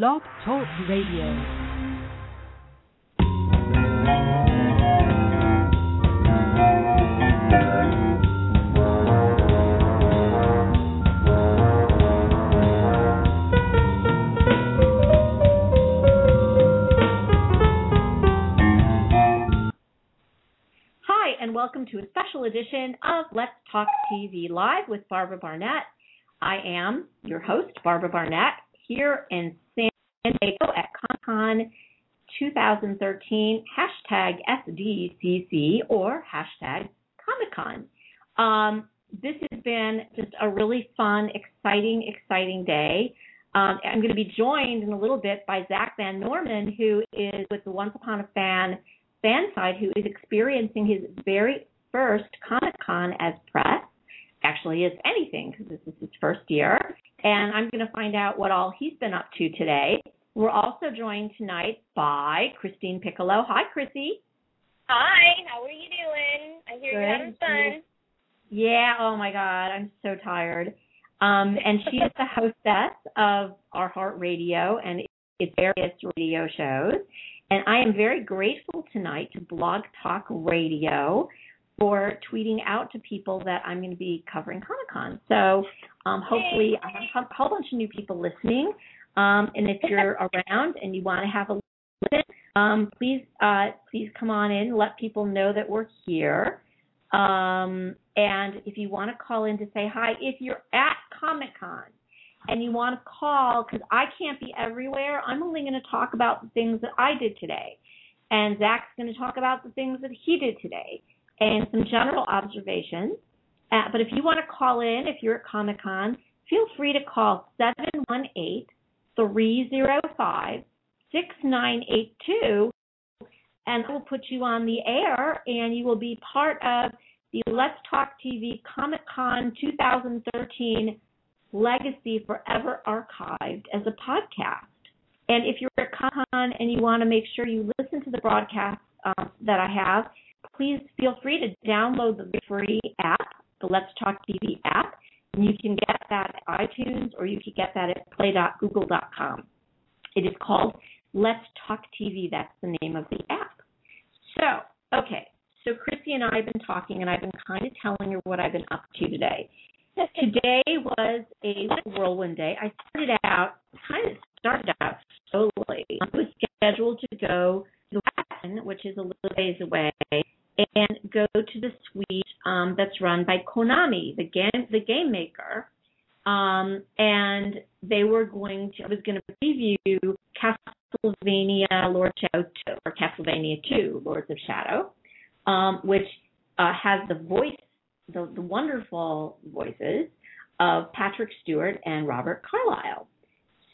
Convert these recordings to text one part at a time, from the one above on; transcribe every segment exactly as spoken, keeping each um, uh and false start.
Blog Talk Radio. Welcome to a special edition of Let's Talk T V Live with Barbara Barnett. I am your host, Barbara Barnett, here in San Diego at Comic-Con twenty thirteen, hashtag S D C C or hashtag Comic-Con. Um, this has been just a really fun, exciting, exciting day. Um, I'm going to be joined in a little bit by Zach Van Norman, who is with the Once Upon a Fan fan side, who is experiencing his very first Comic-Con as press, actually as anything, because this is his first year, and I'm going to find out what all he's been up to today. We're also joined tonight by Christine Piccolo. Hi, Chrissy. Hi, how are you doing? I hear you're having fun. Yeah, oh my God, I'm so tired. Um, and she is the hostess of Our Heart Radio and its various radio shows. And I am very grateful tonight to Blog Talk Radio for tweeting out to people that I'm going to be covering Comic-Con. So um, hopefully I have a whole bunch of new people listening. Um, and if you're around and you want to have a listen, um, please uh, please come on in. Let people know that we're here. Um, and if you want to call in to say hi, if you're at Comic-Con, and you want to call, because I can't be everywhere, I'm only going to talk about the things that I did today. And Zach's going to talk about the things that he did today and some general observations. Uh, but if you want to call in, if you're at Comic-Con, feel free to call seven one eight, three zero five, six nine eight two, and I will put you on the air, and you will be part of the Let's Talk T V Comic-Con twenty thirteen Legacy Forever Archived as a podcast. And if you're at Comic-Con and you want to make sure you listen to the broadcast um, that I have, please feel free to download the free app, the Let's Talk T V app, and you can get that at iTunes or you can get that at play dot google dot com. It is called Let's Talk T V. That's the name of the app. So, okay, so Chrissy and I have been talking, and I've been kind of telling her what I've been up to today. Today was a whirlwind day. I started out, kind of started out so late. I was scheduled to go to Weston, which is a little ways away, and go to the suite um, that's run by Konami, the game, the game maker. Um, and they were going to, I was going to preview Castlevania Lord of Shadows two, or Castlevania two, Lords of Shadow, um, which uh, has the voice The, the wonderful voices of Patrick Stewart and Robert Carlyle.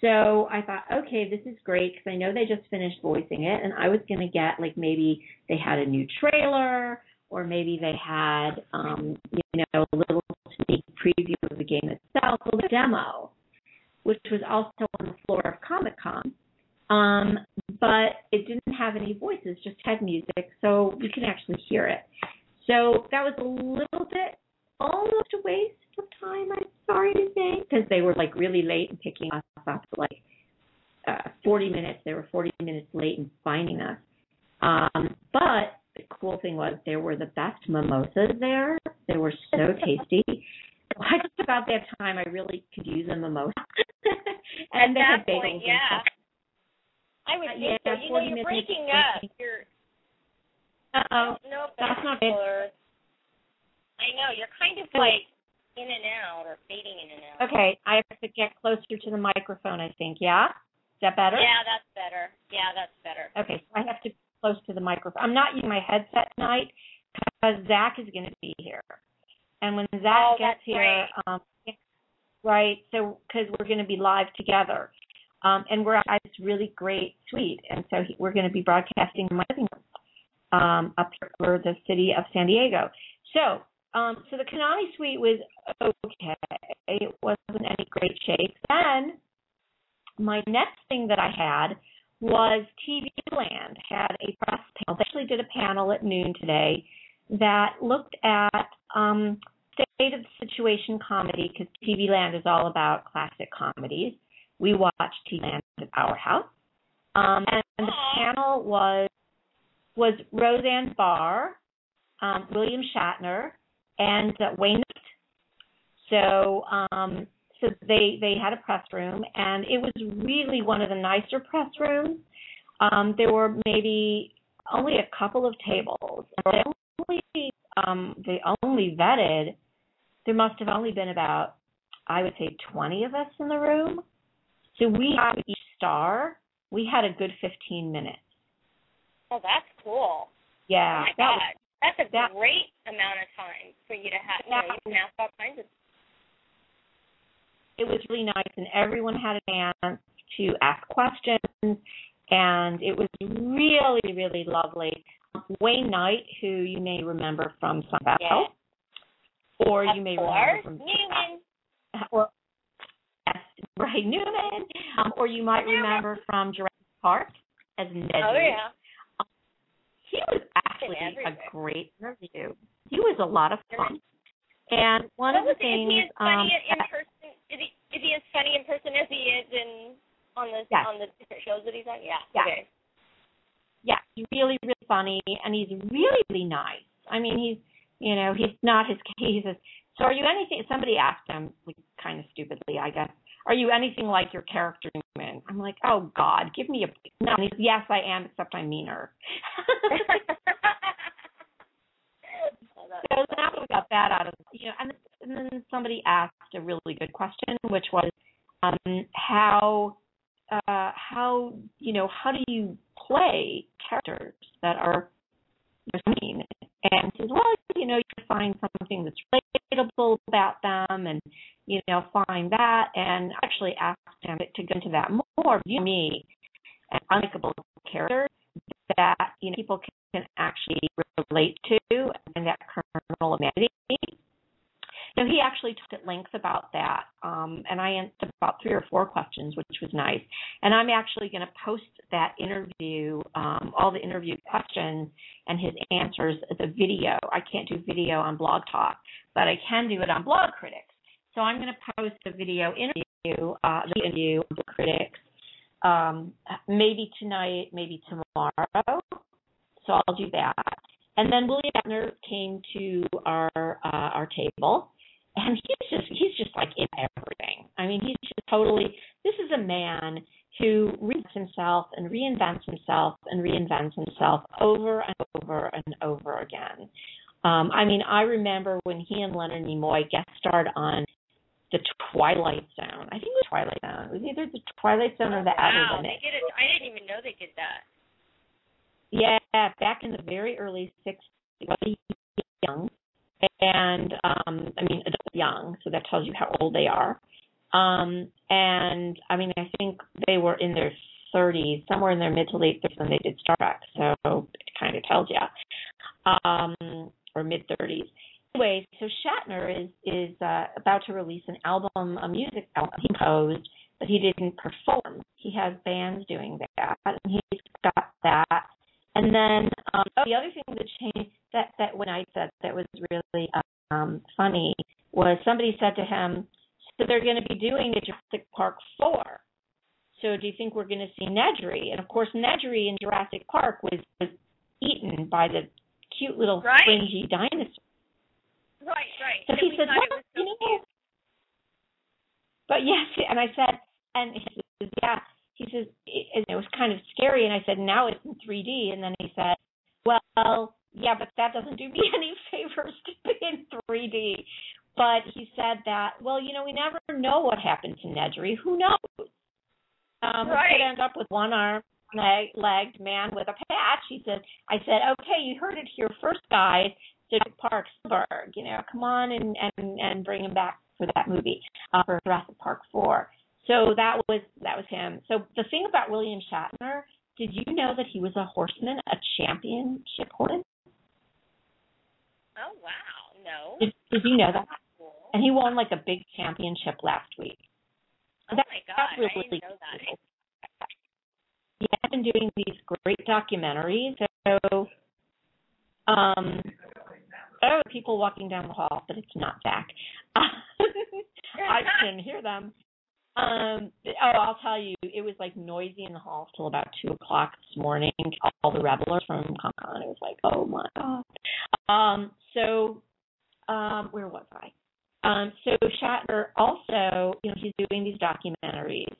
So I thought, okay, this is great because I know they just finished voicing it, and I was going to get like maybe they had a new trailer or maybe they had um, you know a little sneak preview of the game itself, a little demo, which was also on the floor of Comic-Con. Um, but it didn't have any voices, just had music, so you can actually hear it. So that was a little bit, almost a waste of time, I'm sorry to say, because they were, like, really late in picking us up for, like, uh, forty minutes. They were forty minutes late in finding us. Um, but the cool thing was there were the best mimosas there. They were so tasty. I just about that time I really could use a mimosa. and At they that had bagels point, yeah. I would think uh, yeah, so. You know, you're breaking up. You're... Uh-oh. No, that's not good. I know, you're kind of like in and out or fading in and out. Okay, I have to get closer to the microphone, I think, yeah? Is that better? Yeah, that's better. Yeah, that's better. Okay, so I have to get close to the microphone. I'm not using my headset tonight because Zach is going to be here. And when Zach oh, gets here, right, um, right so because we're going to be live together. Um, and we're at this really great suite, and so he, we're going to be broadcasting my living room. Um, up here for the city of San Diego. So, um, so the Konami suite was okay. It wasn't any great shape. Then my next thing that I had was T V Land had a press panel. They actually did a panel at noon today that looked at um, state of situation comedy because T V Land is all about classic comedies. we watched T V Land at our house. Um, and the panel was was Roseanne Barr, um, William Shatner, and uh, Wayne. So um, so they they had a press room, and it was really one of the nicer press rooms. Um, there were maybe only a couple of tables. And they only um, they only vetted. There must have only been about, I would say, twenty of us in the room. So we had each star. We had a good fifteen minutes. Oh, that's cool. Yeah. Oh my that God. Was, that's a that, great amount of time for you to have. You know, you can ask all kinds of It was really nice, and everyone had a chance to ask questions, and it was really, really lovely. Wayne Knight, who you may remember from Sunbelt, yeah. or of you may course. remember from Newman. Or Right, Newman, um, or you might remember from Jurassic Park as Ned Nedry. Oh, yeah. Um, he was actually a great interview. He was a lot of fun. And one what of the things... Is he, as funny um, in person, is, he, is he as funny in person as he is in on the, yes. on the different shows that he's on? Yeah. Yeah. Okay. Yeah, he's really, really funny, and he's really, really nice. I mean, he's, you know, he's not his... He says, so are you anything... Somebody asked him, like, kind of stupidly, I guess, are you anything like your character, Newman? I'm like, oh, God, give me a break. No, and he's, yes, I am, except I'm meaner. So now we got that out of, you know, and, and then somebody asked a really good question, which was um, how, uh, how, you know, how do you play characters that are mean? And he says, well, you know, you can find something that's relatable about them and, you know, find that. And I actually asked him to go into that more. View me as an unlikable character that, you know, people can actually relate to and that kernel of humanity. So he actually talked at length about that. Um, and I answered about three or four questions, which was nice. And I'm actually going to post that interview, um, all the interview questions and his answers as a video. I can't do video on Blog Talk, but I can do it on Blog Critics. So I'm going to post a video interview, uh, the interview of Blog Critics, um, maybe tonight, maybe tomorrow. So I'll do that. And then William Shatner came to our uh, our table. And he's just, he's just like in everything. I mean, he's just totally, this is a man who reinvents himself and reinvents himself and reinvents himself over and over and over again. Um, I mean, I remember when he and Leonard Nimoy guest starred on the Twilight Zone. I think it was Twilight Zone. It was either the Twilight Zone or the Outer Limits. Wow, they did it. I didn't even know they did that. Yeah, back in the very early sixties, he was young. And, um, I mean, adults young, so that tells you how old they are. Um, and, I mean, I think they were in their thirties, somewhere in their mid to late thirties when they did Star Trek, so it kind of tells you, um, or mid-thirties. Anyway, so Shatner is, is uh, about to release an album, a music album he composed, but he didn't perform. He has bands doing that, and he's got that. And then um, oh, the other thing that changed that, that when I said that was really um, funny was somebody said to him, so they're going to be doing a Jurassic Park four. So do you think we're going to see Nedry? And, of course, Nedry in Jurassic Park was, was eaten by the cute little right. fringy dinosaur. Right, right. So and he said, well, so you know. But, yes, and I said, and he said, yeah. He says, it, it was kind of scary, and I said, now it's in three D. And then he said, well, yeah, but that doesn't do me any favors to be in three D. But he said that, well, you know, we never know what happened to Nedry. Who knows? Um, right. He could end up with one arm, leg, legged man with a patch. He said, I said, okay, you heard it here first, guys. So Park Spielberg, you know, come on and, and, and bring him back for that movie, uh, for Jurassic Park four. So that was that was him. So the thing about William Shatner, did you know that he was a horseman, a championship horseman? Oh, wow. No. Did, did you know that? Cool. And he won, like, a big championship last week. Oh, that, my God. Really I didn't know that. Cool. He has been doing these great documentaries. So, um, oh, people walking down the hall, but it's not back. I can hear them. Um, oh, I'll tell you, it was like noisy in the halls till about two o'clock this morning. All the revelers from Comic-Con. It was like, oh my god. Um, so, um, where was I? Um, so Shatner also, you know, he's doing these documentaries,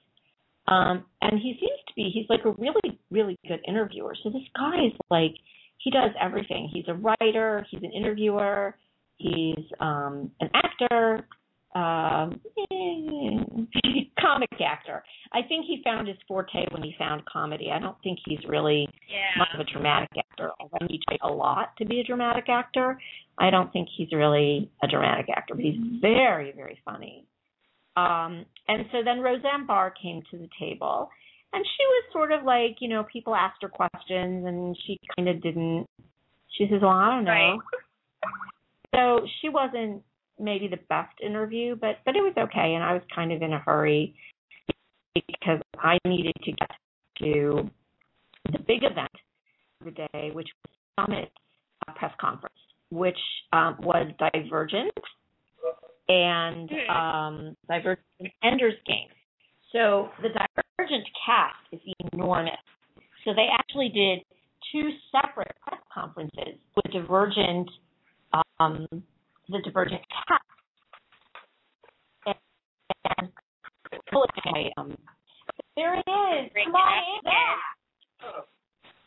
um, and he seems to be, he's like a really, really good interviewer. So this guy is like, he does everything. He's a writer, he's an interviewer, he's um, an actor, um, comic actor. I think he found his forte when he found comedy. I don't think he's really yeah. much of a dramatic actor, although he tried a lot to be a dramatic actor. I don't think he's really a dramatic actor, but he's very, very funny. Um, and so then Roseanne Barr came to the table, and she was sort of like, you know, people asked her questions, and she kind of didn't. She says, well, I don't know. Right. So she wasn't maybe the best interview, but, but it was okay, and I was kind of in a hurry because I needed to get to the big event of the day, which was the Summit press conference, which um, was Divergent and um, Divergent and Ender's Game. So the Divergent cast is enormous. So they actually did two separate press conferences with Divergent, um, the Divergent cast. And, and okay, um, there it is. Come on in there.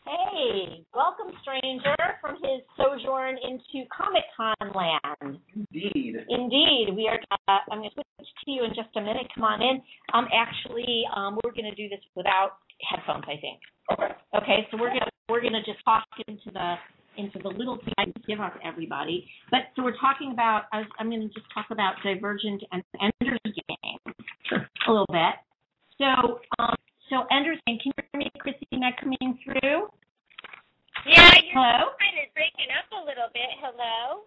Hey, welcome, stranger, from his sojourn into Comic-Con land. Indeed. Indeed. We are. Uh, I'm going to switch to you in just a minute. Come on in. Um, actually, um, we're going to do this without headphones, I think. Okay. Okay. So we're going to we're going to just talk into the into the little thing I give us everybody. But so we're talking about. I was, I'm going to just talk about Divergent and Ender's Game sure. a little bit. So. Um, So, Ender's Game, can you hear me, Christina, coming through? Yeah, you're Hello? kind of breaking up a little bit. Hello?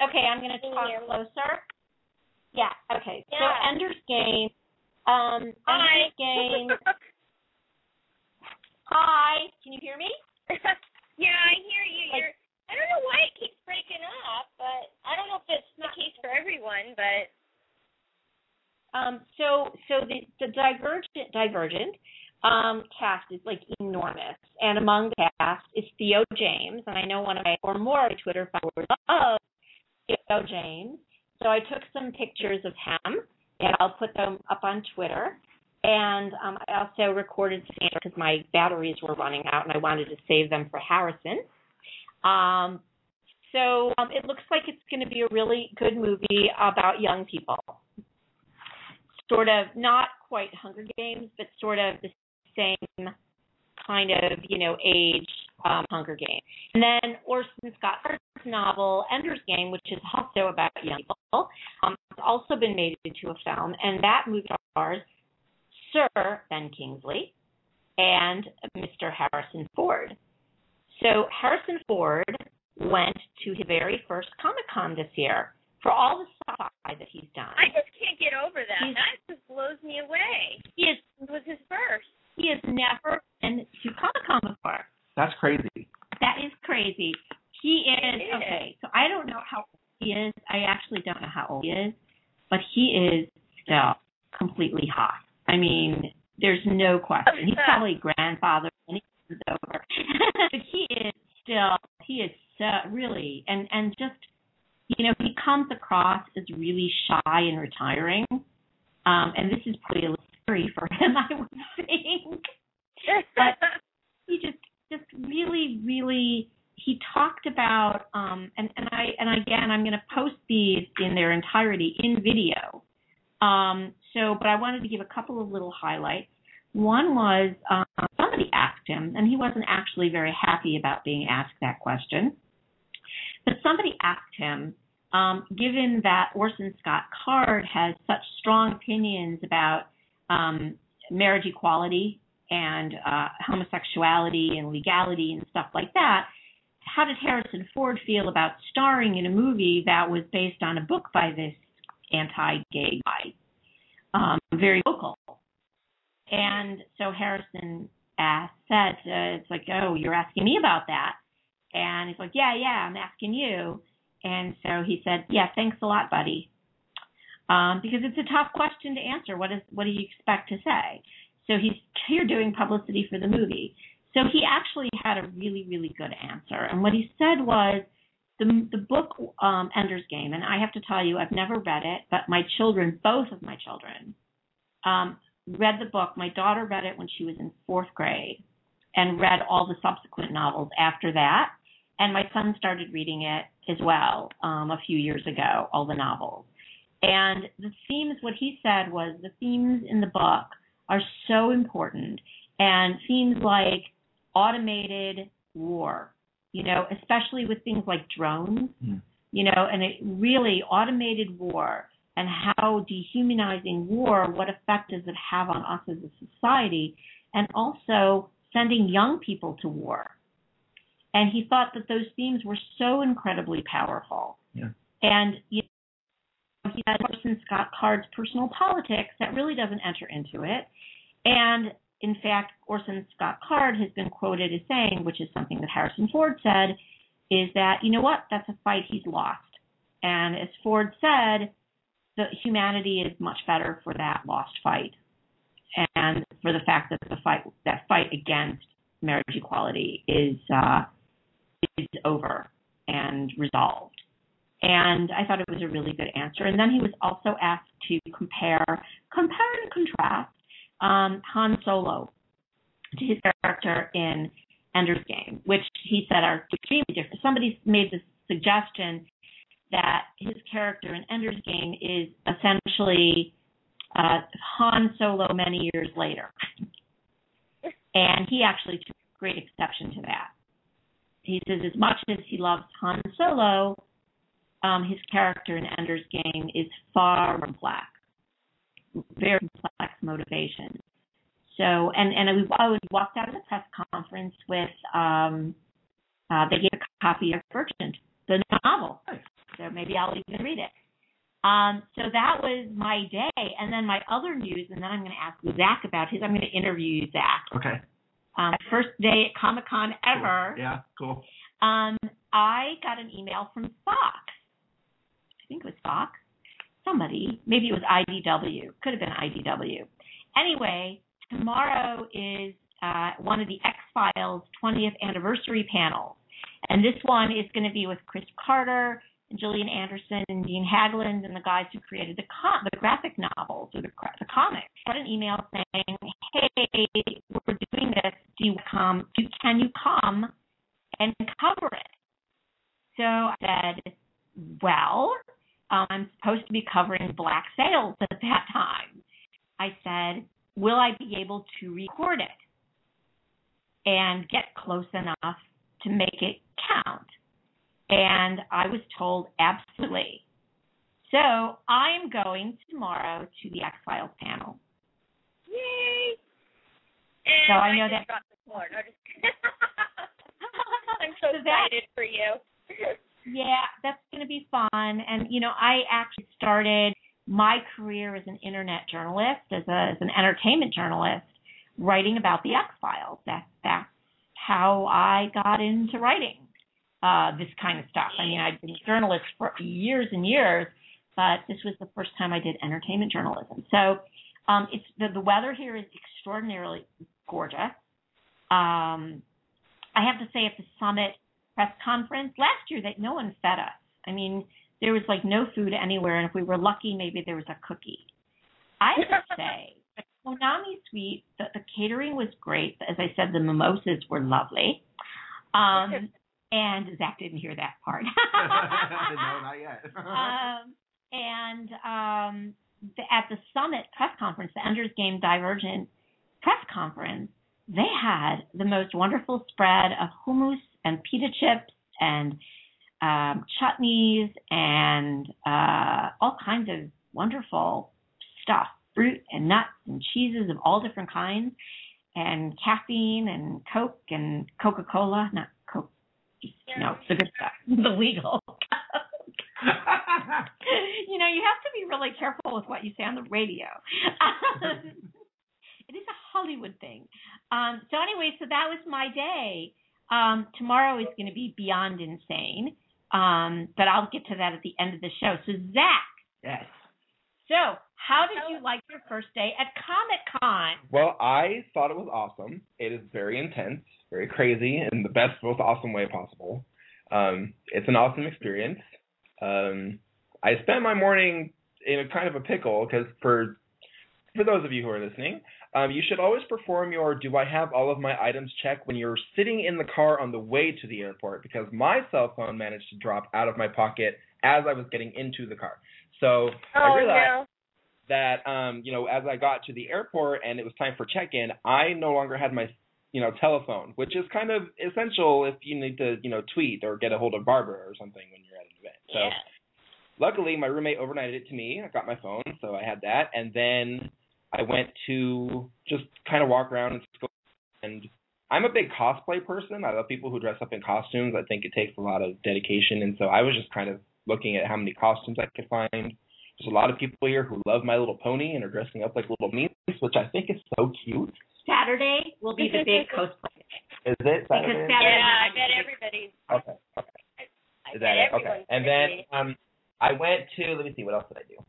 Okay, I'm going to talk closer. Yeah, okay. Yeah. So, Ender's Game. Um, Hi. Ender's Game. Hi. Can you hear me? Yeah, I hear you. Like, you're, I don't know why it keeps breaking up, but I don't know if that's the case for everyone, but... Um, so, so the, the Divergent, divergent um, cast is like enormous, and among the cast is Theo James, and I know one of my or more Twitter followers loves Theo James. So I took some pictures of him, and I'll put them up on Twitter. And um, I also recorded some because my batteries were running out, and I wanted to save them for Harrison. Um, so um, it looks like it's going to be a really good movie about young people. Sort of not quite Hunger Games, but sort of the same kind of, you know, age um, Hunger Games. And then Orson Scott Card's novel, Ender's Game, which is also about young people, um, has also been made into a film. And that movie stars Sir Ben Kingsley and Mister Harrison Ford. So Harrison Ford went to his very first Comic-Con this year. For all the sci-fi that he's done. I just can't get over that. He's, that just blows me away. He is, it was his first. He has never been to Comic-Con before. That's crazy. That is crazy. He is, is, okay, so I don't know how old he is. I actually don't know how old he is, but he is still completely hot. I mean, there's no question. He's probably grandfather when he comes over. But he is still, he is so, really, and, and just, you know, he comes across as really shy and retiring, um, and this is probably a little scary for him, I would think. But he just, just really, really, he talked about, um, and, and I, and again, I'm going to post these in their entirety in video. Um, so, but I wanted to give a couple of little highlights. One was um, somebody asked him, and he wasn't actually very happy about being asked that question. But somebody asked him, um, given that Orson Scott Card has such strong opinions about um, marriage equality and uh, homosexuality and legality and stuff like that, how did Harrison Ford feel about starring in a movie that was based on a book by this anti-gay guy? Um, very vocal. And so Harrison asked, said, uh, it's like, oh, you're asking me about that. And he's like, yeah, yeah, I'm asking you. And so he said, yeah, thanks a lot, buddy. um, because it's a tough question to answer. What is what do you expect to say? So he's here doing publicity for the movie. So he actually had a really, really good answer. And what he said was, the the book um, Ender's Game, and I have to tell you, I've never read it, but my children, both of my children, um, read the book. My daughter read it when she was in fourth grade and read all the subsequent novels after that. And my son started reading it as well um, a few years ago, all the novels. And the themes, what he said was, the themes in the book are so important, and themes like automated war, you know, especially with things like drones, mm. you know, and it really automated war and how dehumanizing war, what effect does it have on us as a society, and also sending young people to war. And he thought that those themes were so incredibly powerful. Yeah. And you know, he had Orson Scott Card's personal politics that really doesn't enter into it. And in fact, Orson Scott Card has been quoted as saying, which is something that Harrison Ford said, is that, you know what, that's a fight he's lost. And as Ford said, the humanity is much better for that lost fight and for the fact that the fight, that fight against marriage equality is uh, is over and resolved. And I thought it was a really good answer. And then he was also asked to compare, compare and contrast Um, Han Solo to his character in Ender's Game, which he said are extremely different. Somebody made the suggestion that his character in Ender's Game is essentially uh, Han Solo many years later. And he actually took a great exception to that. He says as much as he loves Han Solo, um, his character in Ender's Game is far more black. Very complex motivation. So, and, and we, I walked out of the press conference with, um, uh, they gave a copy of Divergent, the novel. So maybe I'll even read it. Um, so that was my day. And then my other news, and then I'm going to ask Zach about his, I'm going to interview Zach. Okay. Um, first day at Comic-Con ever. Cool. Yeah, cool. Um, I got an email from Fox. I think it was Fox. Somebody, maybe it was I D W, could have been I D W. Anyway, tomorrow is uh, one of the X-Files twentieth anniversary panels. And this one is going to be with Chris Carter and Gillian Anderson and Dean Haglund and the guys who created the com- the graphic novels or the, the comics. I got an email saying, hey, we're doing this. Do you come? Do, can you come and cover it? So I said, well, Um, I'm supposed to be covering Black Sails at that time. I said, will I be able to record it and get close enough to make it count? And I was told, absolutely. So I'm going tomorrow to the X-Files panel. Yay! And so I, I know just that. Dropped the corn. I'm so, so excited that... for you. Yeah, that's going to be fun. And, you know, I actually started my career as an internet journalist, as, a, as an entertainment journalist, writing about the X-Files. That's, that's how I got into writing uh, this kind of stuff. I mean, I've been a journalist for years and years, but this was the first time I did entertainment journalism. So um, it's the, the weather here is extraordinarily gorgeous. Um, I have to say at the summit press conference last year that no one fed us. I mean, there was like no food anywhere, and if we were lucky, maybe there was a cookie. I have to say, the Konami suite, the, the catering was great. As I said, the mimosas were lovely. Um, and Zach didn't hear that part. No, not yet. um, and um, the, at the Summit press conference, the Ender's Game Divergent press conference, they had the most wonderful spread of hummus and pita chips and um, chutneys and uh, all kinds of wonderful stuff, fruit and nuts and cheeses of all different kinds and caffeine and Coke and Coca-Cola, not Coke, just, no, the good stuff, the legal Coke. You know, you have to be really careful with what you say on the radio. It is a Hollywood thing. Um, so anyway, so that was my day. Um, tomorrow is going to be beyond insane, um, but I'll get to that at the end of the show. So, Zach, yes. So, how did you like your first day at Comic-Con? Well, I thought it was awesome. It is very intense, very crazy, in the best, most awesome way possible. Um, it's an awesome experience. Um, I spent my morning in a kind of a pickle because for for those of you who are listening, um, you should always perform your do I have all of my items check when you're sitting in the car on the way to the airport, because my cell phone managed to drop out of my pocket as I was getting into the car. So oh, I realized yeah. that, um, you know, as I got to the airport and it was time for check-in, I no longer had my, you know, telephone, which is kind of essential if you need to, you know, tweet or get a hold of Barbara or something when you're at an event. So yeah. Luckily, my roommate overnighted it to me. I got my phone, so I had that. And then I went to just kind of walk around and go. And I'm a big cosplay person. I love people who dress up in costumes. I think it takes a lot of dedication. And so I was just kind of looking at how many costumes I could find. There's a lot of people here who love My Little Pony and are dressing up like little memes, which I think is so cute. Saturday will be the big cosplay day. Is it Saturday? Saturday yeah, I bet everybody's. Okay, okay. I, I is that it? Okay. And busy. Then um, I went to, let me see, what else did I do?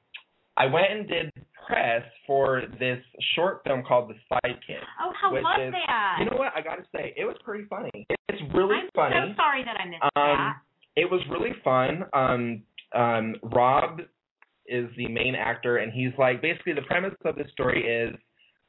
I went and did press for this short film called The Sidekick. Oh, how was that? You know what? I got to say, it was pretty funny. It's really I'm funny. I'm so sorry that I missed um, that. It was really fun. Um, um, Rob is the main actor, and he's like, basically the premise of this story is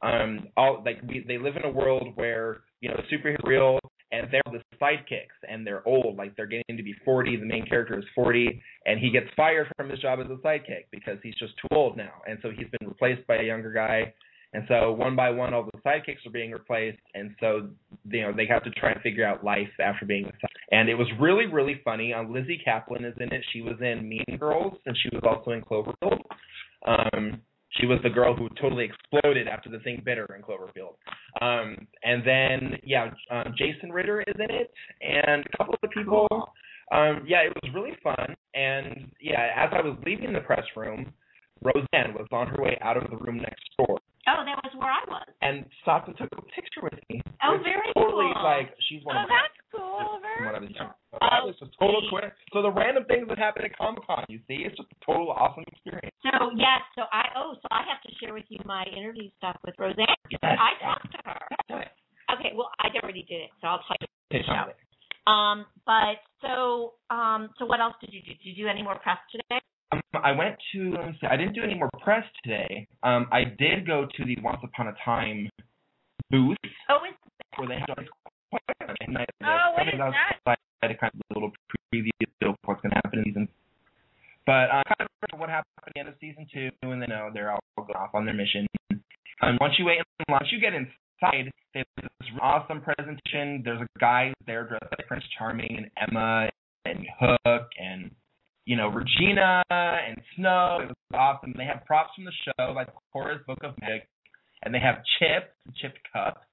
um, all like we, they live in a world where, you know, superheroes are real, and they're the sidekicks, and they're old, like they're getting to be forty. The main character is forty, and he gets fired from his job as a sidekick because he's just too old now, and so he's been replaced by a younger guy. And so one by one, all the sidekicks are being replaced, and so, you know, they have to try and figure out life after being a sidekick. And it was really, really funny. Um, Lizzie Kaplan is in it. She was in Mean Girls, and she was also in Cloverfield. Um, she was the girl who totally exploded after the thing bit her in Cloverfield. Um, and then, yeah, um, Jason Ritter is in it, and a couple of people. Um, yeah, it was really fun. And, yeah, as I was leaving the press room, Roseanne was on her way out of the room next door. Oh, that was where I was. And stopped and took a picture with me. Oh, very totally, cool. Like, she's one oh, of that's my, cool. One of the so oh, that was a total quit. So the random things that happen at Comic-Con, you see, it's just a total awesome experience. So, yes, so I, oh, so I have to share with you my interview stuff with Roseanne. Yes. I talked to her. Yes. Okay, well, I already did it, so I'll tell you about it. Um, but, so, um, so what else did you do? Did you do any more press today? Um, I went to, let me see, I didn't do any more press today. Um, I did go to the Once Upon a Time booth. Oh, is that? Where they had quite a night. Oh, what is that? I had a kind of little preview of what's going to happen in season. But I um, kind of remember what happened at the end of season two, and then oh, they're all going off on their mission. Um, once you wait in line, once you get inside, there's this awesome presentation. There's a guy there dressed like Prince Charming and Emma and Hook and, you know, Regina and Snow. It was awesome. They have props from the show, like Cora's Book of Magic, and they have Chip, the Chipped Cup,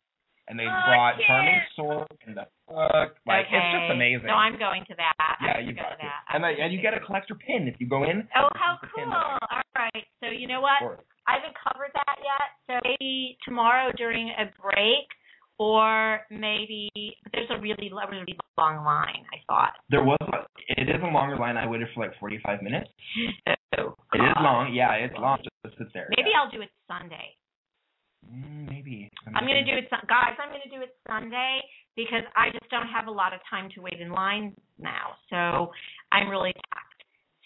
and they oh, brought Chip. Charming Sword and the hook. Like, okay. It's just amazing. No, I'm going to that. Yeah, you go to that. And, I, and you get a collector pin if you go in. Oh, how cool. All right. So, you know what? I haven't covered that yet. So maybe tomorrow during a break, or maybe there's a really, really long line, I thought. There was. It is a longer line. I waited for like forty-five minutes. Oh, it is long. Yeah, it's long. Just sit there. Maybe yeah. I'll do it Sunday. Mm, maybe. I'm, I'm going to do it, guys, I'm going to do it Sunday because I just don't have a lot of time to wait in line now. So I'm really packed.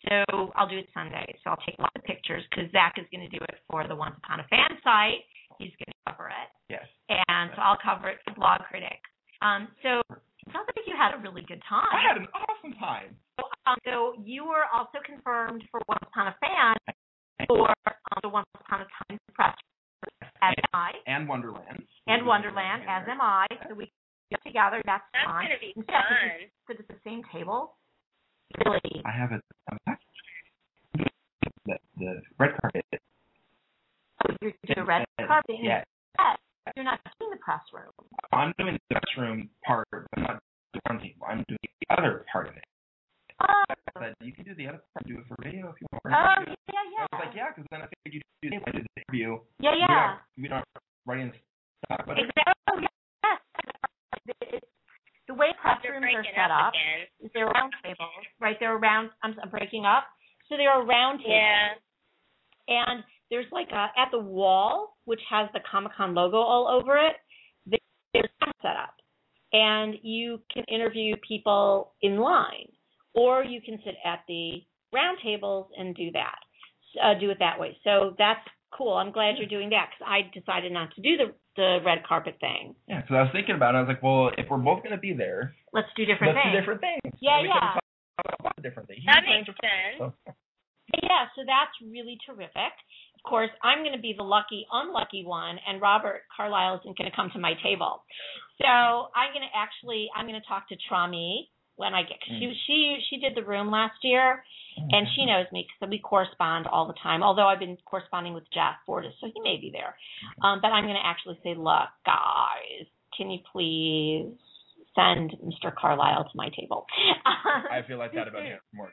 So I'll do it Sunday. So I'll take lots of pictures because Zach is going to do it for the Once Upon a Fan site. He's going to cover it. Yes. And so I'll cover it for Blog Critic. Um, so it sounds like you had a really good time. I had an awesome time. So, um, so you were also confirmed for Once Upon a Fan for um, the Once Upon a Time press as and, I. And Wonderland. And Wonderland, as am I. So we get together. That's, that's going to be fun. Yeah, so it's the same table. Really. I have a the, the red carpet. Oh, you're doing the red carpet? Yeah. You're not doing the press room. I'm doing the press room part, but I'm not doing the round table. I'm doing the other part of it. Oh. But you can do the other part. Do it for video if you want. Oh, yeah, yeah. I was like, yeah, because then I figured you do the interview. Yeah, yeah. We don't write in stuff. Exactly. Oh, yes. It's, the way press rooms are set up, up is they're round tables, right? They're round. I'm breaking up. So they're a round table. Yeah. And there's like a, at the wall, which has the Comic-Con logo all over it, there's a set up. And you can interview people in line, or you can sit at the round tables and do that, uh, do it that way. So that's cool. I'm glad you're doing that because I decided not to do the, the red carpet thing. Yeah, because I was thinking about it. I was like, well, if we're both going to be there, let's do different let's things. Let's do different things. Yeah, yeah. Talk about different things. That makes sense. So. Yeah, so that's really terrific. Of course, I'm going to be the lucky, unlucky one, and Robert Carlyle isn't going to come to my table. So I'm going to actually, I'm going to talk to Trami when I get, cause she, she, she did the room last year, and she knows me because we correspond all the time, although I've been corresponding with Jeff Fortis, so he may be there. Um, but I'm going to actually say, look, guys, can you please send Mister Carlyle to my table? I feel like that about him more.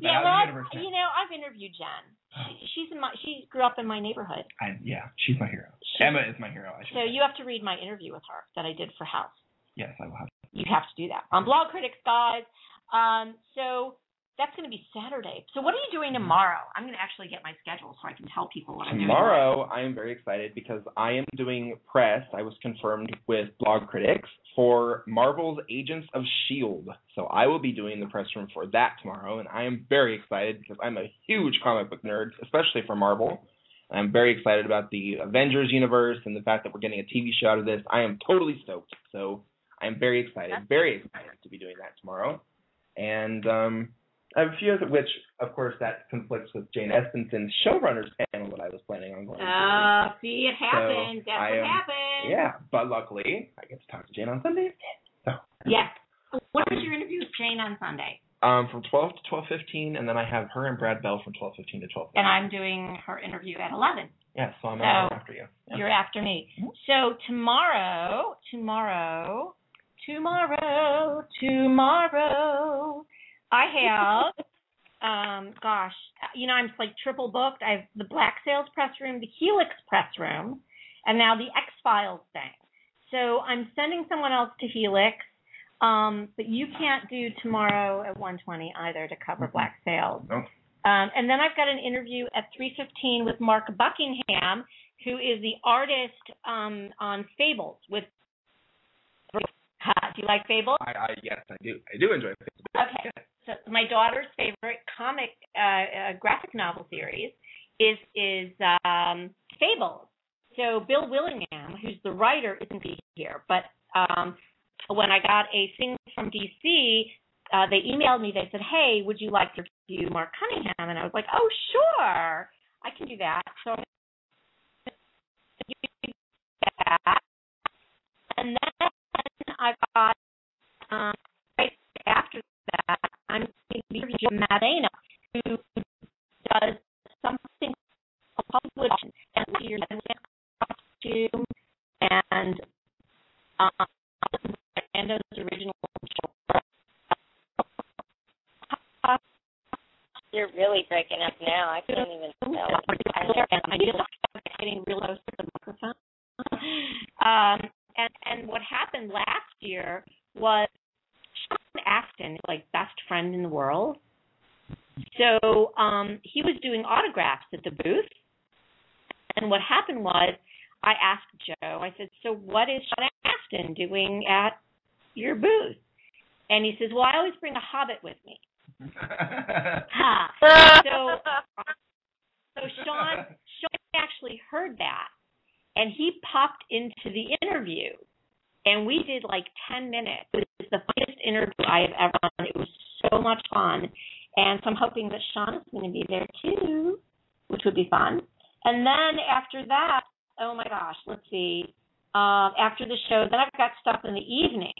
Yeah, well, you know, I've interviewed Jen. She, she's in my. She grew up in my neighborhood. I, yeah, she's my hero. She, Emma is my hero. I so say. You have to read my interview with her that I did for House. Yes, I will have to. You have to do that on Blog Critics, guys. Um, so that's going to be Saturday. So what are you doing tomorrow? I'm going to actually get my schedule so I can tell people what I'm doing. Tomorrow, I am very excited because I am doing press. I was confirmed with Blog Critics for Marvel's Agents of S H I E L D. So I will be doing the press room for that tomorrow, and I am very excited because I'm a huge comic book nerd, especially for Marvel. I'm very excited about the Avengers universe and the fact that we're getting a T V show out of this. I am totally stoked. So I'm very excited, very excited to be doing that tomorrow. And um, I have a few others, which, of course, that conflicts with Jane Espenson's showrunners panel that I was planning on going to. Oh, see, it happened. So That's I what am, happened. Yeah, but luckily, I get to talk to Jane on Sunday. So. Yes. What was your interview with Jane on Sunday? Um, from twelve to twelve fifteen, and then I have her and Brad Bell from twelve fifteen to twelve. And I'm doing her interview at eleven. Yes, yeah, so I'm so out after you. Yeah. You're after me. Mm-hmm. So tomorrow, tomorrow, tomorrow, tomorrow... I have, um, gosh, you know, I'm like triple booked. I have the Black Sails press room, the Helix press room, and now the X-Files thing. So I'm sending someone else to Helix, um, but you can't do tomorrow at one twenty either to cover Black Sails. No. Um, and then I've got an interview at three fifteen with Mark Buckingham, who is the artist um, on Fables with. Do you like Fables? I, I, yes, I do. I do enjoy Fables. Okay. Yeah. So my daughter's favorite comic uh, uh, graphic novel series is is um, Fables. So Bill Willingham, who's the writer, isn't here. But um, when I got a thing from D C, uh, they emailed me. They said, hey, would you like to review Mark Cunningham? And I was like, oh, sure. I can do that. So I'm going to do that. And then I've got, um, right after that, I'm going to be interviewing Madena, who does something called Hollywood and years costume and um, Orlando's original show. You're really breaking up now. I can't even tell. I'm getting real close to the microphone. Um, And, and what happened last year was Sean Astin, like best friend in the world. So um, he was doing autographs at the booth. And what happened was I asked Joe, I said, so what is Sean Astin doing at your booth? And he says, well, I always bring a hobbit with me. Huh. So, so Sean, Sean actually heard that. And he popped into the interview, and we did like ten minutes. It was the funniest interview I have ever done. It was so much fun. And so I'm hoping that Sean is going to be there too, which would be fun. And then after that, oh my gosh, let's see. Uh, after the show, then I've got stuff in the evening.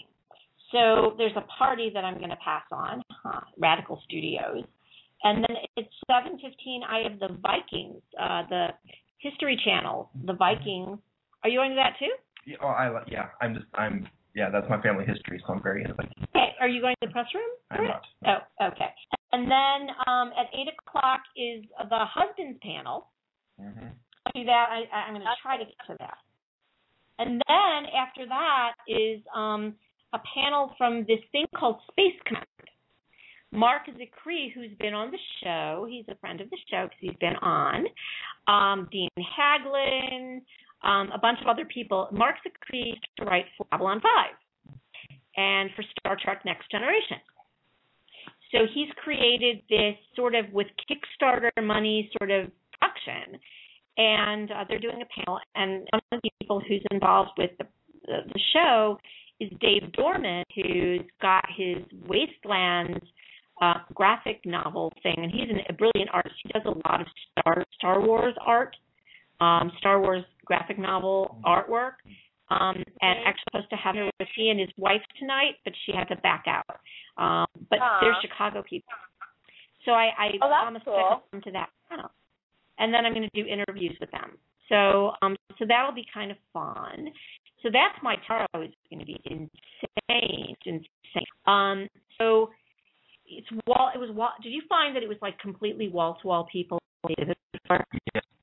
So there's a party that I'm going to pass on, huh, Radical Studios. And then at seven fifteen, I have the Vikings, uh, the History Channel, the Vikings. Are you into that too? Yeah, oh, I yeah. I'm just I'm yeah. That's my family history, so I'm very into Vikings. Okay. Are you going to the press room? I'm not. Oh, okay. And then um, at eight o'clock is the husband's panel. Mm-hmm. I'll do that. I, I'm going to try to get to that. And then after that is um, a panel from this thing called Space Command. Mark Zickree, who's been on the show. He's a friend of the show because he's been on. Um, Dean Haglund, um, a bunch of other people. Mark Zickree used to write for Babylon five and for Star Trek Next Generation. So he's created this sort of with Kickstarter money sort of production, and uh, they're doing a panel. And one of the people who's involved with the, the, the show is Dave Dorman, who's got his Wastelands uh, graphic novel thing, and he's an, a brilliant artist. He does a lot of Star Star Wars art, um, Star Wars graphic novel artwork, um, and actually supposed to have it with he and his wife tonight, but she had to back out. Um, but huh. they're Chicago people, so I, I oh, promised cool. to come to that panel, and then I'm going to do interviews with them. So, um, so that'll be kind of fun. So that's my tarot is going to be insane, it's insane. Um, so it's wall. It was wall. Did you find that it was like completely wall to wall people? Yes.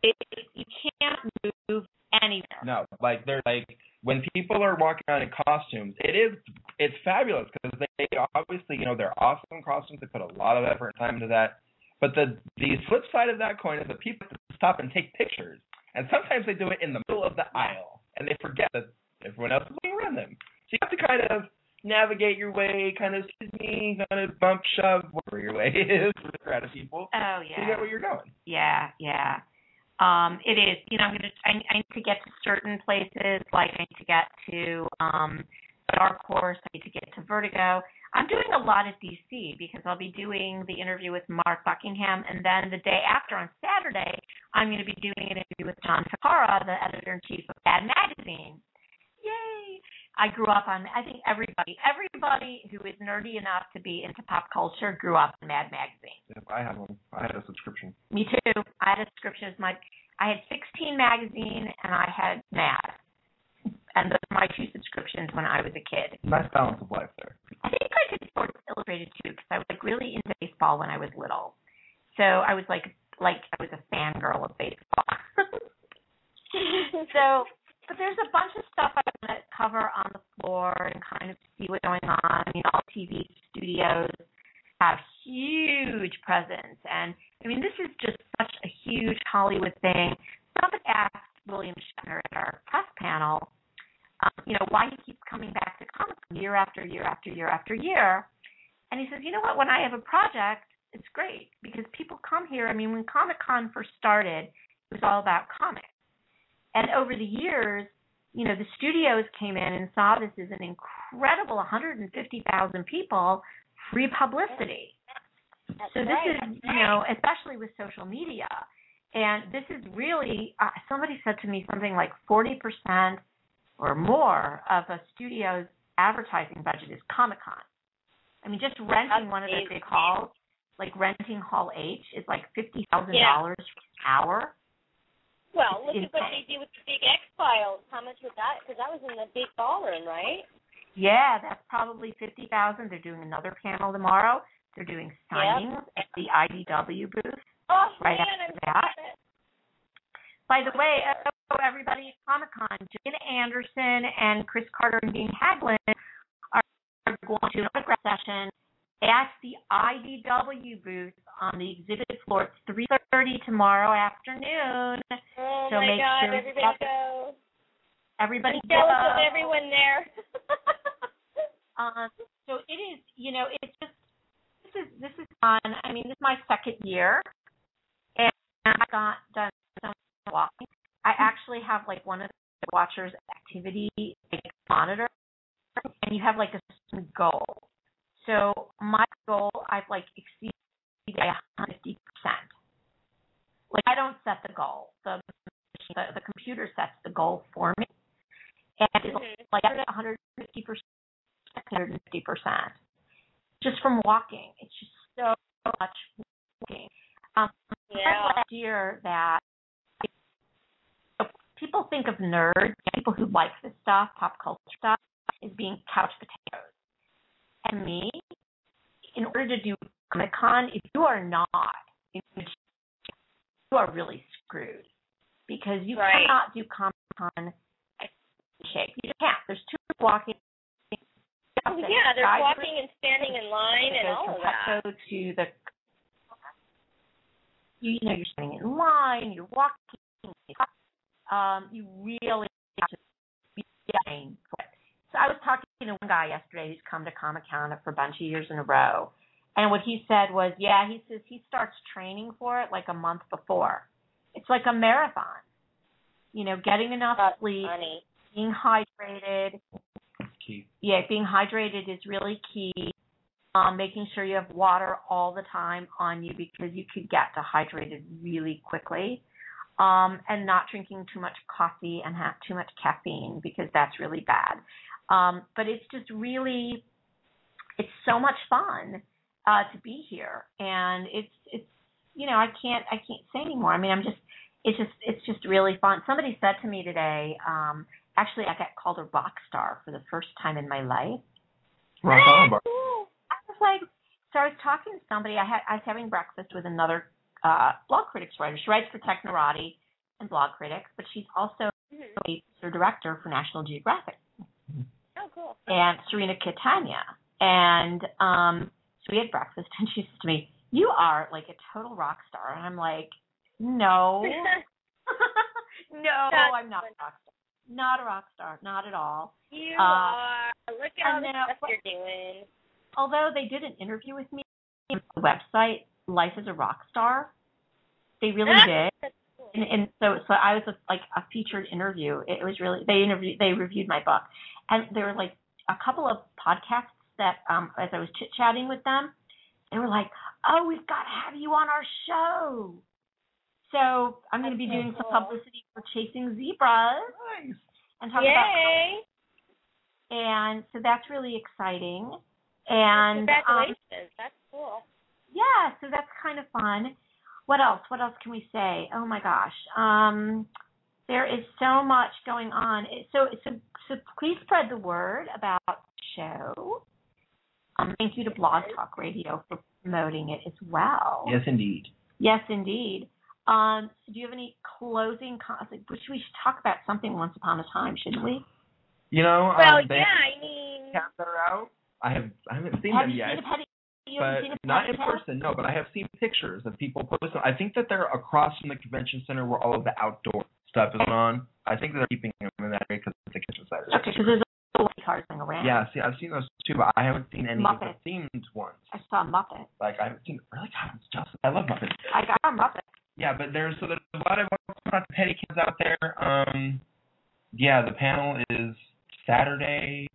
It, you can't move anywhere. No, like they're like when people are walking around in costumes, it is it's fabulous because they obviously you know they're awesome costumes. They put a lot of effort and time into that. But the the flip side of that coin is that people stop and take pictures, and sometimes they do it in the middle of the aisle, and they forget that everyone else is looking around them. So you have to kind of navigate your way, kind of excuse me, kind of bump, shove, whatever your way is with a crowd of people. Oh yeah. So you get where you're going. Yeah, yeah. Um, it is. You know, I'm gonna. I, I need to get to certain places. Like I need to get to um, Dark Horse. I need to get to Vertigo. I'm doing a lot at D C because I'll be doing the interview with Mark Buckingham, and then the day after on Saturday, I'm going to be doing an interview with John Takara, the editor-in-chief of Mad Magazine. Yay! I grew up on, I think everybody, everybody who is nerdy enough to be into pop culture grew up on Mad Magazine. Yep, I had one. I had a subscription. Me too. I had a subscription. My, I had sixteen magazine, and I had Mad. And those were my two subscriptions when I was a kid. Nice balance of life there. I think I did Sports Illustrated too, because I was like really into baseball when I was little. So I was like, like I was a fangirl of baseball. So, but there's a bunch of stuff I want to cover on the floor and kind of see what's going on. I mean, all T V studios have huge presence, and I mean, this is just such a huge Hollywood thing. Somebody asked William Shatner at our press panel, um, you know, why he keeps coming back to Comic-Con year after year after year after year. And he says, you know what, when I have a project, it's great because people come here. I mean, when Comic-Con first started, it was all about comics. And over the years, you know, the studios came in and saw this as an incredible one hundred fifty thousand people, free publicity. That's so this right. is, you know, especially with social media. And this is really, uh, somebody said to me something like forty percent or more of a studio's advertising budget is Comic-Con. I mean, just renting one of the big halls, like renting Hall H is like fifty thousand dollars yeah. for an hour. Well, look at what they did with the big X-Files. How much was that? Because that was in the big ballroom, right? Yeah, that's probably fifty thousand dollars. They're doing another panel tomorrow. They're doing signings yep. at the I D W booth. Oh, right man, after that. By the way, oh, everybody at Comic-Con, Jane Anderson and Chris Carter and Dean Haglund are going to an autograph session at the I D W booth on the exhibit floor. It's three thirty tomorrow afternoon. Oh, so my make God, sure everybody up. Go. Everybody go. Jealous of everyone there. um, so it is, you know, it's just, this is, this is fun. I mean, this is my second year. And I got done so much walking. I actually have like one of the watchers activity like, monitor, and you have like a certain goal. So my goal, I've like exceeded by one hundred fifty percent. Like I don't set the goal. The the, the computer sets the goal for me, and it's like one hundred fifty percent, one hundred fifty percent, just from walking. It's just so much walking. Um, yeah. Last year that you know, people think of nerds, people who like this stuff, pop culture stuff, as being couch potatoes. And me, in order to do Comic-Con, if you are not, you are really screwed because you right. cannot do Comic-Con shake. You just can't. There's too much walking. Oh, yeah, they're walking and standing in line and all of that. Go to the, you know, you're standing in line, you're walking, um, you really have to be getting for it. So I was talking to one guy yesterday who's come to Comic-Con for a bunch of years in a row, and what he said was, yeah, he says he starts training for it like a month before. It's like a marathon, you know, getting enough That's sleep, funny. being hydrated. Key. Yeah, being hydrated is really key. Um, making sure you have water all the time on you because you could get dehydrated really quickly. Um, and not drinking too much coffee and have too much caffeine because that's really bad. Um, but it's just really, it's so much fun uh, to be here, and it's it's you know I can't I can't say anymore. I mean I'm just it's just it's just really fun. Somebody said to me today, um, actually I got called a rock star for the first time in my life. Rock on, Barbara. I was like, so I was talking to somebody. I had I was having breakfast with another uh, blog critics writer. She writes for Technorati and Blog Critics, but she's also mm-hmm. a director for National Geographic. Oh, cool. And Serena Catania. And um, so we had breakfast, and she said to me, you are like a total rock star. And I'm like, no. no, That's I'm not funny. a rock star. Not a rock star. Not at all. You uh, are. Look at all the stuff you're doing. Although they did an interview with me on the website, Life is a Rock Star. They really did. Cool. And, and so, so I was a, like a featured interview. It was really, they interviewed, they reviewed my book. And there were like a couple of podcasts that, um, as I was chit-chatting with them, they were like, oh, we've got to have you on our show. So I'm going to be so doing cool. some publicity for Chasing Zebras. Nice. And talking Yay. about And so that's really exciting. And congratulations. Um, that's cool. Yeah, so that's kind of fun. What else? What else can we say? Oh, my gosh. Um, there is so much going on. So, so, so please spread the word about the show. Um, thank you to Blog Talk Radio for promoting it as well. Yes, indeed. Yes, indeed. Um, so do you have any closing comments? Which we should talk about something Once Upon a Time, shouldn't we? You know, well, um, they yeah, I mean, cats are out. I have I haven't seen have them you yet. Seen a petty- But not in person, no, but I have seen pictures of people posting. I think that they're across from the convention center where all of the outdoor stuff is on. I think they're keeping them in that area because it's the kitchen side. Okay, because there's a lot of cars going around. Yeah, see, I've seen those too, but I haven't seen any Muppet. of the themed ones. I saw Muppet. Like, I haven't seen, really? God, just, I love Muppets. I got a Muppet. Yeah, but there's, so there's a lot of petticoats out there. Um, yeah, the panel is Saturday.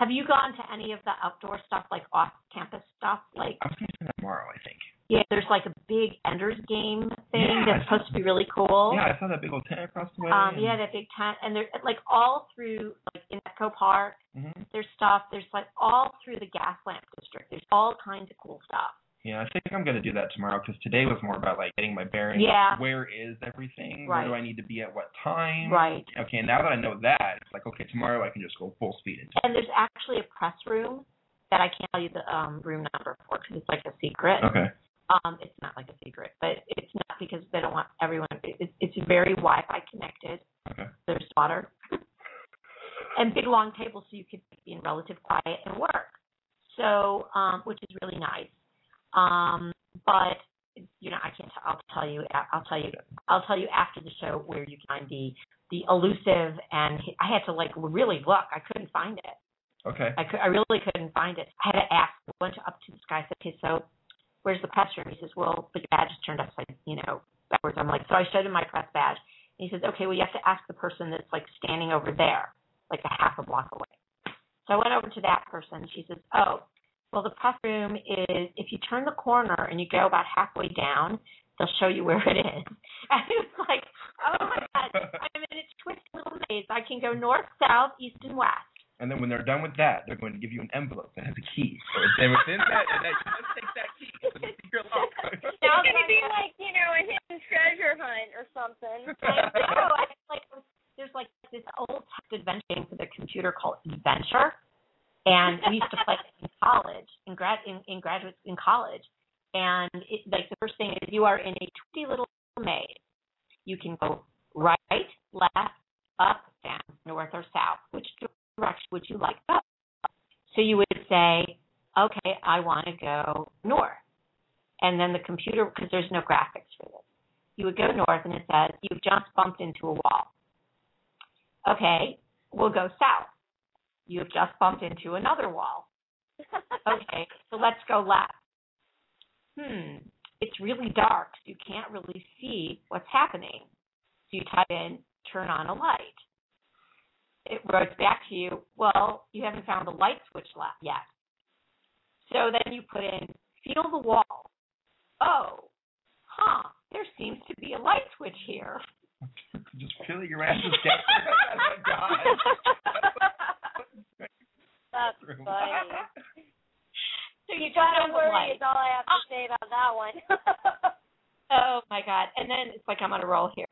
Have you gone to any of the outdoor stuff, like off-campus stuff? Like, I'm going to do that tomorrow, I think. Yeah, there's like a big Ender's Game thing yeah, that's supposed to be really cool. Yeah, I saw that big old tent across the way. Um, yeah, that big tent. And there's like all through, like in Echo Park, mm-hmm. there's stuff. There's like all through the Gaslamp District. There's all kinds of cool stuff. Yeah, I think I'm going to do that tomorrow because today was more about like getting my bearings. Yeah. Like, where is everything? Right. Where do I need to be at what time? Right. Okay, now that I know that, it's like, okay, tomorrow I can just go full speed. Into and there's actually a press room that I can't tell you the um, room number for because it's like a secret. Okay. Um, It's not like a secret, but it's not because they don't want everyone. It's, it's very Wi-Fi connected. Okay. There's water. And big long tables so you could be in relative quiet and work, So, um, which is really nice. Um, but you know, I can't. T- I'll tell you. I'll tell you. I'll tell you after the show where you can find the the elusive. And I had to like really look. I couldn't find it. Okay. I, could, I really couldn't find it. I had to ask. I went up to this guy. I said, "Okay, so where's the press room?" He says, "Well, but your badge is turned upside, you know, backwards." I'm like, so I showed him my press badge. And he says, "Okay, well, you have to ask the person that's like standing over there, like a half a block away." So I went over to that person. She says, "Oh. Well, the press room is, if you turn the corner and you go about halfway down, they'll show you where it is." And it was like, oh, my God, I'm in a twisted little maze. I can go north, south, east, and west. And then when they're done with that, they're going to give you an envelope that has a key. And within that, and that, you must take that key. It's going to be like, you know, a hidden treasure hunt or something. I know. I like, there's like this old adventure game for the computer called Adventure. And we used to play in college, in grad, in, in graduate, in college. And it, like the first thing is, you are in a twisty little maze. You can go right, left, up, down, north, or south. Which direction would you like to go? So you would say, okay, I want to go north. And then the computer, because there's no graphics for this, you would go north and it says, you've just bumped into a wall. Okay, we'll go south. You've just bumped into another wall. Okay, so let's go left. Hmm, it's really dark, so you can't really see what's happening. So you type in, turn on a light. It writes back to you, well, you haven't found the light switch yet. So then you put in, feel the wall. Oh, huh, there seems to be a light switch here. Just feeling your ass is dead. That's funny. So you got to worry is all I have to oh. say about that one. Oh, my God. And then it's like I'm on a roll here.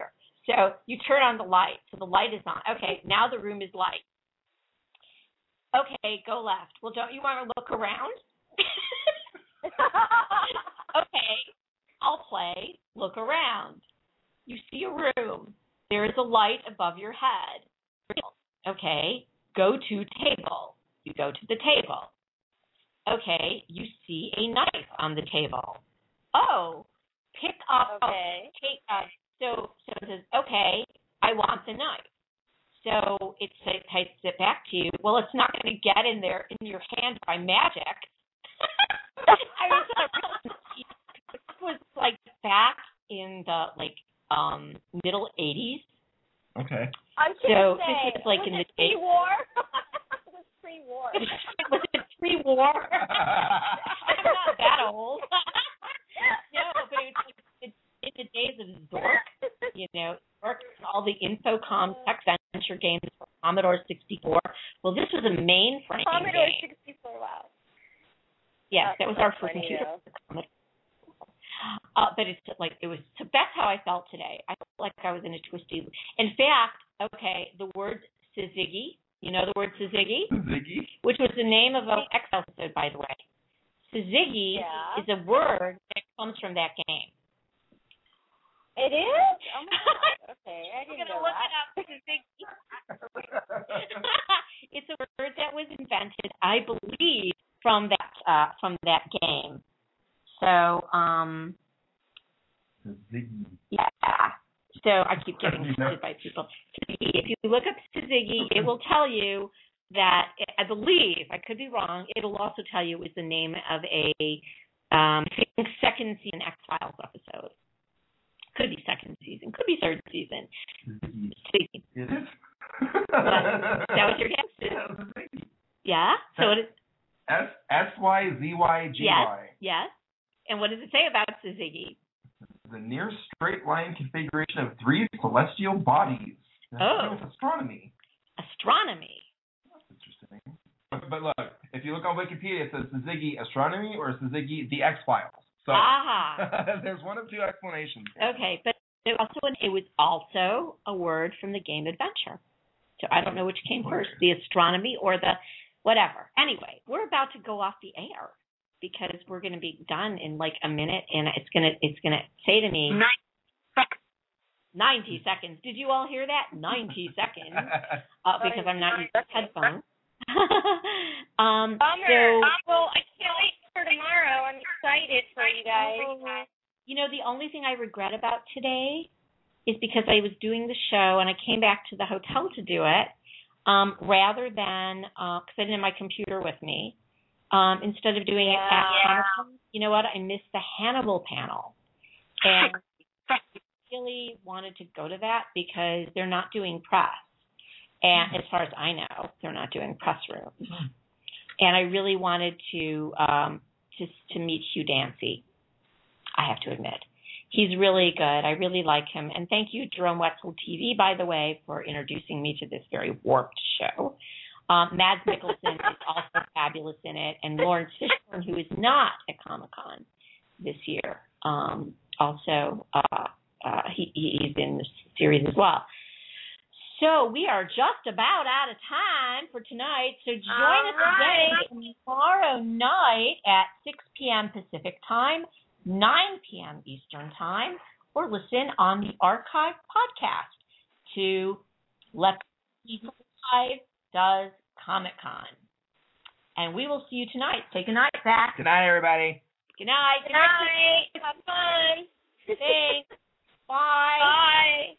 So you turn on the light. So the light is on. Okay, now the room is light. Okay, go left. Well, don't you want to look around? Okay, I'll play. Look around. You see a room. There is a light above your head. Okay, go to table. You go to the table. Okay, you see a knife on the table. Oh, pick up. Okay. Take, uh, so, so it says, okay, I want the knife. So it types it back to you. Well, it's not going to get in there in your hand by magic. I was like, it was like back in the like. Um, middle eighties. Okay. I'm so say, this is like was in the pre war. It was pre war. Was it pre war? I'm not that old. No, but it was like in the days of Zork, you know, Zork, all the Infocom text adventure games for Commodore sixty-four. Well, this was a mainframe. Commodore game. sixty-four, wow. Yes, that, that was our first computer. Uh, but it's like it was. So that's how I felt today. I felt like I was in a twisty. In fact, okay, the word syzygy. You know the word syzygy? Syzygy. Which was the name of an X-Files episode, by the way. Syzygy yeah. is a word that comes from that game. It is? Oh my God. Okay, I didn't I'm gonna know look that. It up. Syzygy. It's a word that was invented, I believe, from that uh, from that game. So, um, yeah, so I keep getting tested by people. If you look up syzygy, it will tell you that, it, I believe, I could be wrong, it'll also tell you it's the name of a um, second season X-Files episode. Could be second season, could be third season. Syzygy. It is. That was your guess. Yeah, so it is. S Y Z Y G Y. Yes, yes. And what does it say about syzygy? The near straight line configuration of three celestial bodies. That's oh. astronomy. Astronomy. That's interesting. But, but look, if you look on Wikipedia, it says syzygy astronomy or syzygy the X-Files. So ah. there's one of two explanations. Okay, but it, also, it was also a word from the game Adventure. So I don't know which came Where? first, the astronomy or the whatever. Anyway, we're about to go off the air. Because we're going to be done in like a minute, and it's gonna it's gonna say to me ninety seconds. Ninety seconds. Did you all hear that? Ninety seconds. Uh, because I'm not using headphones. um. So, well, I can't wait for tomorrow. I'm excited for you guys. You know, the only thing I regret about today is because I was doing the show and I came back to the hotel to do it, um, rather than because uh, I didn't have my computer with me. Um, instead of doing yeah. it at Comic-Con, you know what? I missed the Hannibal panel. And I really wanted to go to that because they're not doing press. And as far as I know, they're not doing press rooms. And I really wanted to um, just to meet Hugh Dancy, I have to admit. He's really good. I really like him. And thank you, Jerome Wetzel T V, by the way, for introducing me to this very warped show. Um, Mads Mikkelsen is also fabulous in it, and Lawrence Fishburne, who is not at Comic-Con this year, um, also uh, uh, he, he's in the series as well. So we are just about out of time for tonight, so join All us right. today tomorrow night at six p.m. Pacific Time, nine p.m. Eastern Time, or listen on the Archive podcast to Let's Talk T V Live Does Comic-Con. and we will see you tonight. Say goodnight, Zach. Good night, everybody. Good night. Good night. Have fun. Thanks. Bye. Bye.